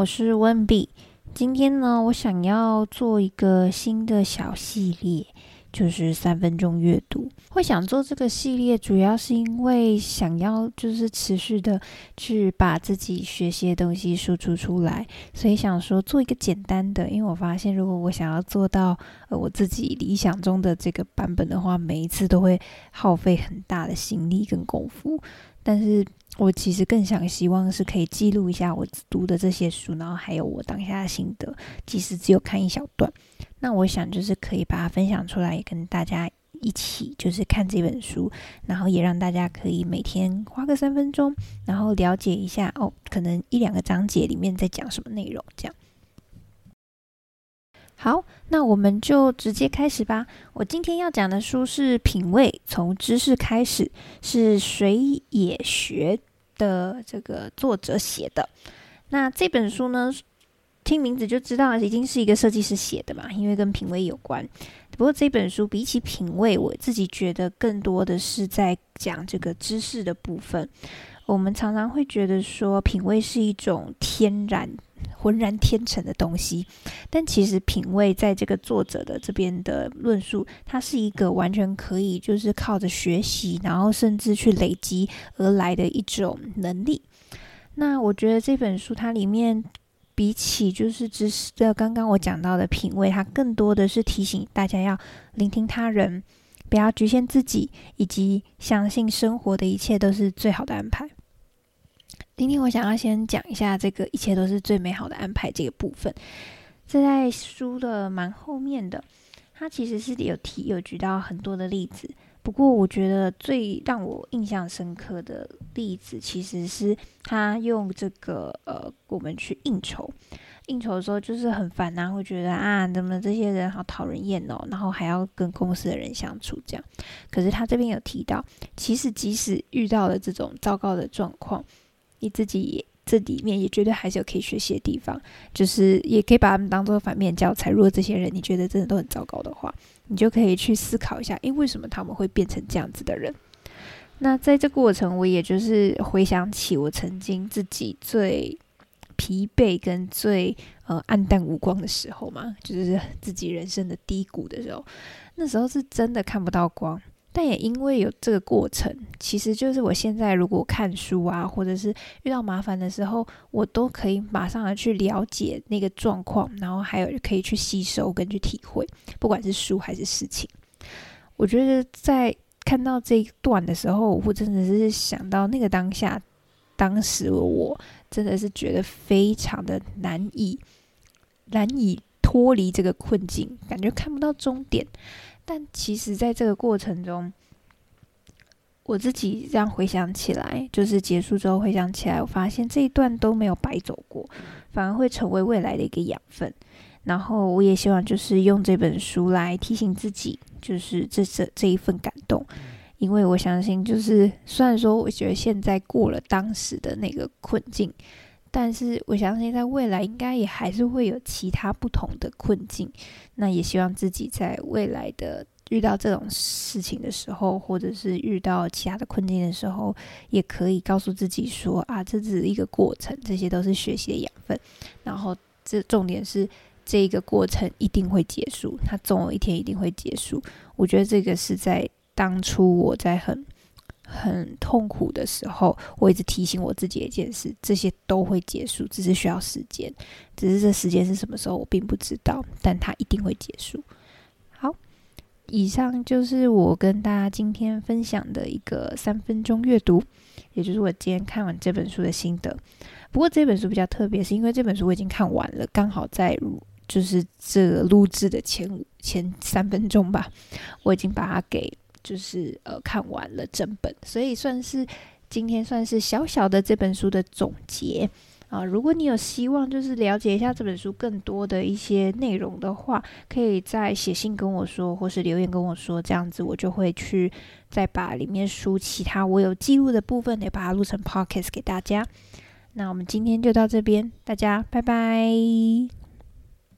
我是温比。今天呢，我想要做一个新的小系列，就是3分钟阅读。会想做这个系列，主要是因为想要就是持续的去把自己学习的东西输出出来，所以想说做一个简单的，因为我发现如果我想要做到我自己理想中的这个版本的话，每一次都会耗费很大的心力跟功夫，但是我其实更想希望是可以记录一下我读的这些书，然后还有我当下的心得，即使只有看一小段，那我想就是可以把它分享出来，也跟大家一起就是看这本书，然后也让大家可以每天花个3分钟，然后了解一下哦，可能1-2个章节里面在讲什么内容这样。好，那我们就直接开始吧。我今天要讲的书是《品味从知识开始》，是水野学的这个作者写的。那这本书呢，听名字就知道已经是一个设计师写的嘛，因为跟品味有关。不过这本书比起品味，我自己觉得更多的是在讲这个知识的部分。我们常常会觉得说，品味是一种天然浑然天成的东西，但其实品味在这个作者的这边的论述，它是一个完全可以就是靠着学习，然后甚至去累积而来的一种能力。那我觉得这本书它里面比起就是知识的刚刚我讲到的品味，它更多的是提醒大家要聆听他人，不要局限自己，以及相信生活的一切都是最好的安排。今天我想要先讲一下这个一切都是最美好的安排这个部分，这在书的蛮后面的，它其实是有举到很多的例子，不过我觉得最让我印象深刻的例子其实是他用这个我们去应酬的时候就是很烦啊，会觉得啊怎么这些人好讨人厌哦，然后还要跟公司的人相处这样。可是他这边有提到，其实即使遇到了这种糟糕的状况，你自己也这里面也绝对还是有可以学习的地方，就是也可以把他们当作反面教材。如果这些人你觉得真的都很糟糕的话，你就可以去思考一下，为什么他们会变成这样子的人。那在这过程，我也就是回想起我曾经自己最疲惫跟最暗淡无光的时候嘛，就是自己人生的低谷的时候，那时候是真的看不到光。但也因为有这个过程，其实就是我现在如果看书啊，或者是遇到麻烦的时候，我都可以马上的去了解那个状况，然后还有可以去吸收跟去体会，不管是书还是事情。我觉得在看到这一段的时候，我真的是想到那个当下，当时我真的是觉得非常的难以脱离这个困境，感觉看不到终点。但其实在这个过程中，我自己这样回想起来，就是结束之后回想起来，我发现这一段都没有白走过，反而会成为未来的一个养分。然后我也希望就是用这本书来提醒自己，就是这一份感动，因为我相信就是虽然说我觉得现在过了当时的那个困境，但是我相信在未来应该也还是会有其他不同的困境，那也希望自己在未来的遇到这种事情的时候，或者是遇到其他的困境的时候，也可以告诉自己说啊，这只是一个过程，这些都是学习的养分，然后这重点是这个过程一定会结束，它总有一天一定会结束。我觉得这个是在当初我在很痛苦的时候，我一直提醒我自己一件事，这些都会结束，只是需要时间，只是这时间是什么时候我并不知道，但它一定会结束。好，以上就是我跟大家今天分享的一个3分钟阅读，也就是我今天看完这本书的心得。不过这本书比较特别，是因为这本书我已经看完了，刚好在就是这个录制的前3分钟吧，我已经把它给就是看完了整本，所以算是今天算是小小的这本书的总结啊。如果你有希望就是了解一下这本书更多的一些内容的话，可以再写信跟我说，或是留言跟我说，这样子我就会去再把里面书其他我有记录的部分也把它录成 podcast 给大家。那我们今天就到这边，大家拜拜。